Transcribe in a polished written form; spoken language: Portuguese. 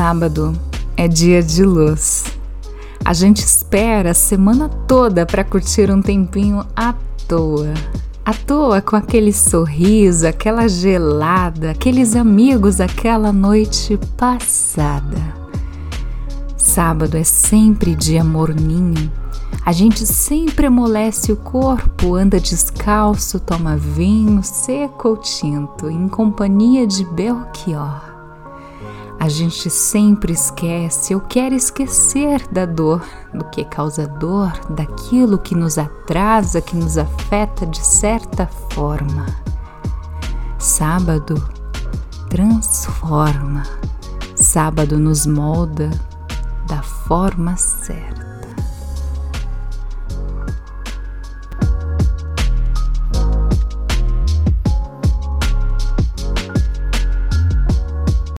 sábado é dia de luz. A gente espera a semana toda para curtir um tempinho à toa. À toa com aquele sorriso, aquela gelada, aqueles amigos, aquela noite passada. Sábado é sempre dia morninho. A gente sempre amolece o corpo, anda descalço, toma vinho seco ou tinto, em companhia de Belchior. A gente sempre esquece ou quer esquecer da dor, do que causa dor, daquilo que nos atrasa, que nos afeta de certa forma. Sábado transforma, sábado nos molda da forma certa.